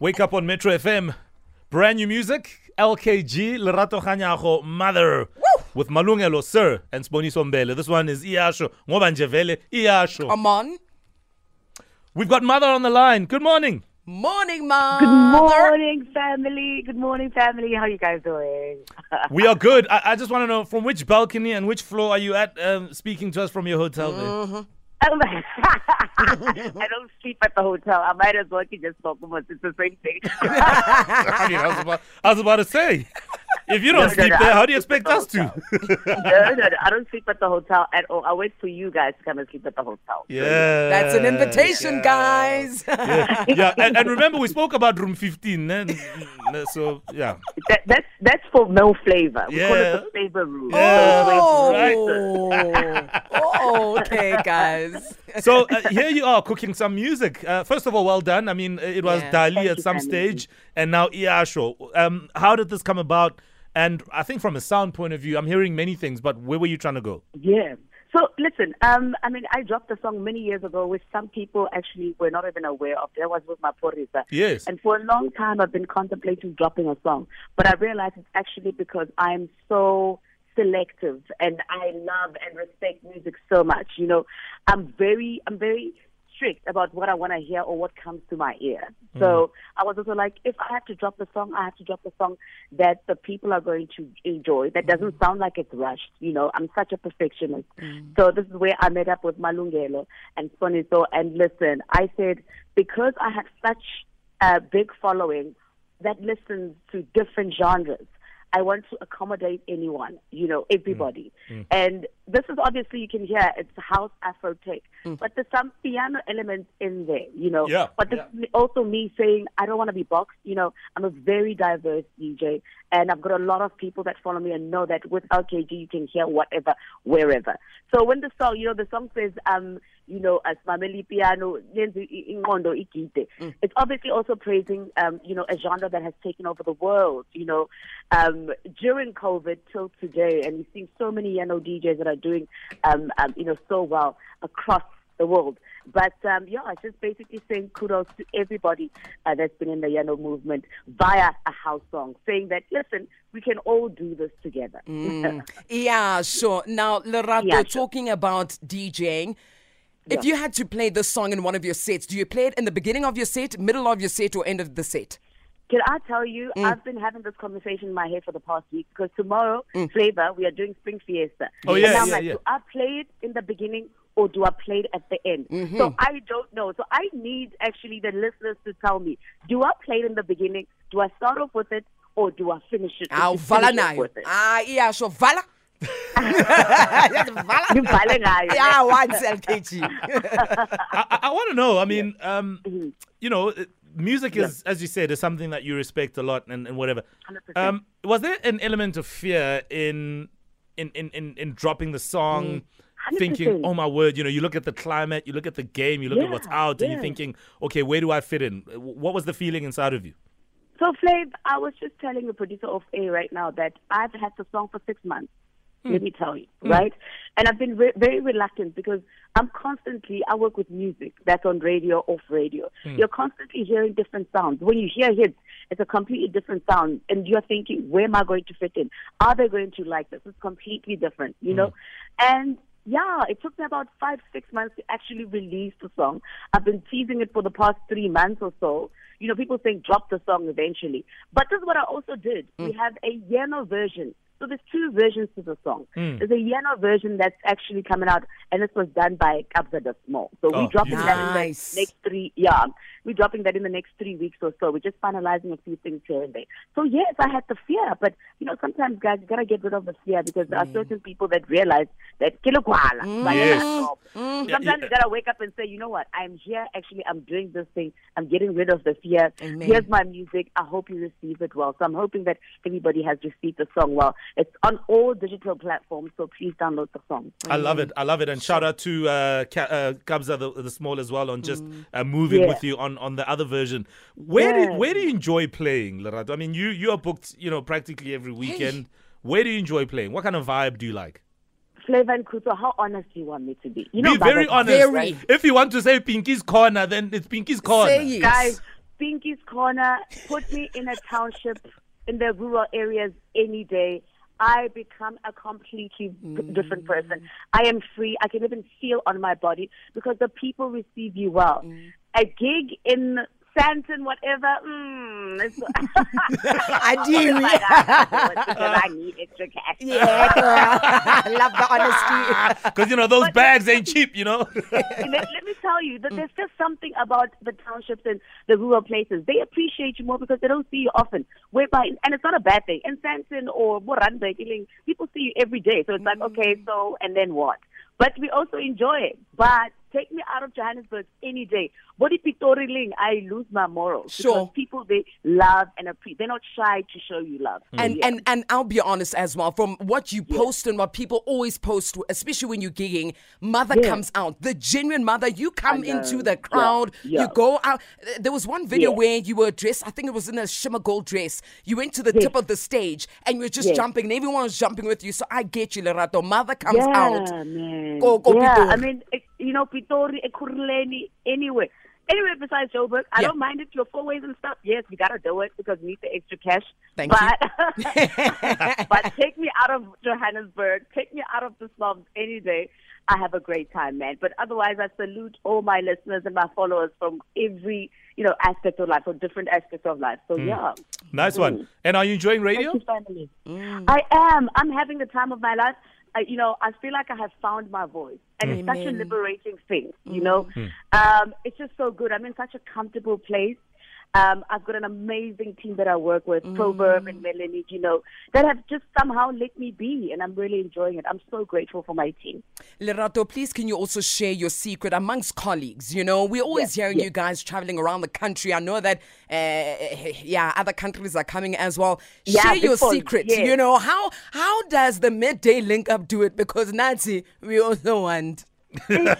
Wake Up on Metro FM. Brand new music. LKG, Lerato Ganyago, Mother. Woo! With Malungelo, Sir, and Sboniso Mbele. This one is Iyasho. Ngobanjevele, Iyasho. Come on. We've got Mother on the line. Good morning. Morning, Mother. Good morning, family. How are you guys doing? We are good. I just want to know, from which balcony and which floor are you at, speaking to us from your hotel there? Mm-hmm. I don't sleep at the hotel. I might as well just talk about it. It's the same thing. I mean, I was about to say, if you don't sleep there, how do you expect us to? No, I don't sleep at the hotel at all. I wait for you guys to come and sleep at the hotel. Yeah. That's an invitation, guys. Yeah. And remember, we spoke about room 15. So, yeah. That's for no flavor. We call it the flavor room. Yeah. Oh, okay, guys. So here you are cooking some music. First of all, well done. I mean, it was Dali at some stage, and now Iyasho. How did this come about? And I think from a sound point of view, I'm hearing many things, but where were you trying to go? Yeah. So listen, I mean, I dropped the song many years ago, which some people actually were not even aware of. That was with my Porisa. Yes. And for a long time, I've been contemplating dropping a song, but I realized it's actually because I'm so selective, and I love and respect music so much. You know, I'm very strict about what I want to hear or what comes to my ear. So I was also like, if I have to drop the song, I have to drop the song that the people are going to enjoy. That doesn't sound like it's rushed. You know, I'm such a perfectionist. So this is where I met up with Malungelo and Sponito. And listen, I said, because I have such a big following that listens to different genres, I want to accommodate anyone, you know, everybody. And this is obviously, you can hear, it's house Afro tech. But there's some piano elements in there, you know. Yeah, but this is also me saying, I don't want to be boxed, you know. I'm a very diverse DJ, and I've got a lot of people that follow me and know that with LKG, you can hear whatever, wherever. So when the song, you know, the song says, you know, as Mameli Piano, it's obviously also praising, you know, a genre that has taken over the world, you know, during COVID till today. And we've seen so many DJs that are doing, you know, so well across the world. But, yeah, I just basically saying kudos to everybody that's been in the movement via a house song, saying that, listen, we can all do this together. Yeah, sure. Now, Lerato, talking about DJing, if you had to play this song in one of your sets, do you play it in the beginning of your set, middle of your set, or end of the set? Can I tell you, I've been having this conversation in my head for the past week, because tomorrow, Flavor, we are doing Spring Fiesta. Oh, yeah, and I'm like, do I play it in the beginning or do I play it at the end? So I don't know. So I need actually the listeners to tell me, do I play it in the beginning? Do I start off with it or do I finish it? I'll vala now. Yeah, so vala. I want to know, I mean, you know, music is, as you said, is something that you respect a lot and whatever. 100%. Was there an element of fear in dropping the song, thinking, oh my word, you know, you look at the climate, you look at the game, you look at what's out, and you're thinking, okay, where do I fit in? What was the feeling inside of you? So, Flav, I was just telling the producer of A right now that I've had the song for 6 months. Let me tell you, right? And I've been very reluctant because I'm constantly, I work with music that's on radio, off radio. You're constantly hearing different sounds. When you hear hits, it's a completely different sound. And you're thinking, where am I going to fit in? Are they going to like this? It's completely different, you know? And yeah, it took me about 5-6 months to actually release the song. I've been teasing it for the past 3 months or so. You know, people think drop the song eventually. But this is what I also did. We have a Yeno version. So there's two versions to the song. There's a Yeno version that's actually coming out, and this was done by Kabza De Small. So we're dropping that in the next 3 weeks or so. We're just finalizing a few things here and there. So yes, I had the fear, but you know, sometimes guys, you gotta get rid of the fear because there are certain people that realize that sometimes you gotta wake up and say, you know what, I'm here. Actually, I'm doing this thing. I'm getting rid of the fear. Here's my music. I hope you receive it well. So I'm hoping that everybody has received the song well. It's on all digital platforms, so please download the song. I love it. I love it. And shout out to Kabza the Small as well on just moving with you on the other version. Where do you enjoy playing, Lerato? I mean, you are booked, you know, practically every weekend. Where do you enjoy playing? What kind of vibe do you like? Flavor and Kuto, how honest do you want me to be? You know, be very honest. Right? If you want to say Pinky's Corner, then it's Pinky's Corner. Say it. Guys, Pinky's Corner, put me in a township in the rural areas any day. I become a completely different person. I am free. I can even feel on my body because the people receive you well. A gig in Sandton, whatever, I do. I need extra cash. Yeah, girl. Love the honesty. Because, you know, those bags ain't cheap, you know. let me tell you that there's just something about the townships and the rural places. They appreciate you more because they don't see you often. And it's not a bad thing. In Sandton or Buranda, people see you every day. So it's like, okay, so, and then what? But we also enjoy it. But take me out of Johannesburg any day. What if Pitoreling? I lose my morals. Sure. Because people, they love and appreciate. They're not shy to show you love. And I'll be honest as well. From what you post and what people always post, especially when you're gigging, mother comes out. The genuine mother. You come into the crowd. Yeah. You go out. There was one video where you were dressed. I think it was in a shimmer gold dress. You went to the tip of the stage and you were just jumping. And everyone was jumping with you. So I get you, Lerato. Mother comes out. Man. Go Pitori. I mean, you know, Pitori, Ekurhuleni, anywhere. Anyway, besides Joburg, I don't mind it. Your four ways and stuff. Yes, we gotta do it because we need the extra cash. Thank you. But take me out of Johannesburg. Take me out of the slums any day. I have a great time, man. But otherwise, I salute all my listeners and my followers from every aspect of life or different aspects of life. So nice one. And are you enjoying radio? Thank you, family. I am. I'm having the time of my life. I feel like I have found my voice. And it's such a liberating thing, you know. It's just so good. I'm in such a comfortable place. I've got an amazing team that I work with, Proverb and Melanie, that have just somehow let me be. And I'm really enjoying it. I'm so grateful for my team. Lerato, please can you also share your secret amongst colleagues? We're always hearing you guys traveling around the country. I know that, other countries are coming as well. Share your secret. Yes. How does the Midday Link Up do it? Because, Nancy, we also want. Guys,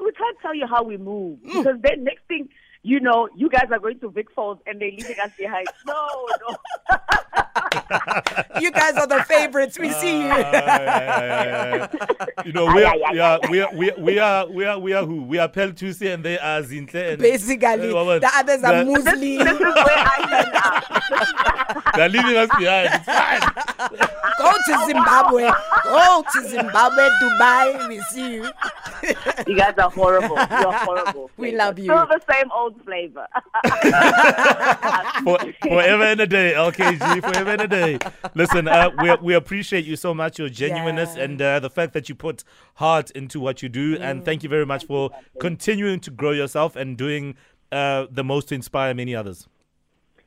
we can't tell you how we move because then next thing you guys are going to Vic Falls and they're leaving us behind. No. You guys are the favorites. We see you. Yeah. We are who? We are Pel Tuesday and they are Zintle. And basically, the others are Muslim. This is where I am now. They're leaving us behind. It's fine. Go to Zimbabwe. Go to Zimbabwe, Dubai. We see you. You guys are horrible. You're horrible. We love you. Still the same old flavor. Forever and a day, LKG. Forever and a day. Listen, we appreciate you so much, your genuineness and the fact that you put heart into what you do. And thank you very much for continuing to grow yourself and doing the most to inspire many others.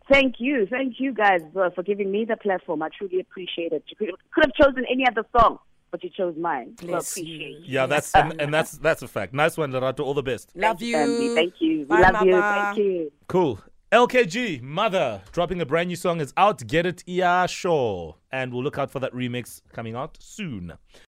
Thank you. Thank you guys for giving me the platform. I truly appreciate it. You could have chosen any other song, but you chose mine. So I appreciate you. Yeah, that's and that's a fact. Nice one, Lerato. All the best. Love you. Thank you. Bye, love you. Thank you. Cool. LKG, Mother, dropping a brand new song is out. Get it, Iyasho. And we'll look out for that remix coming out soon.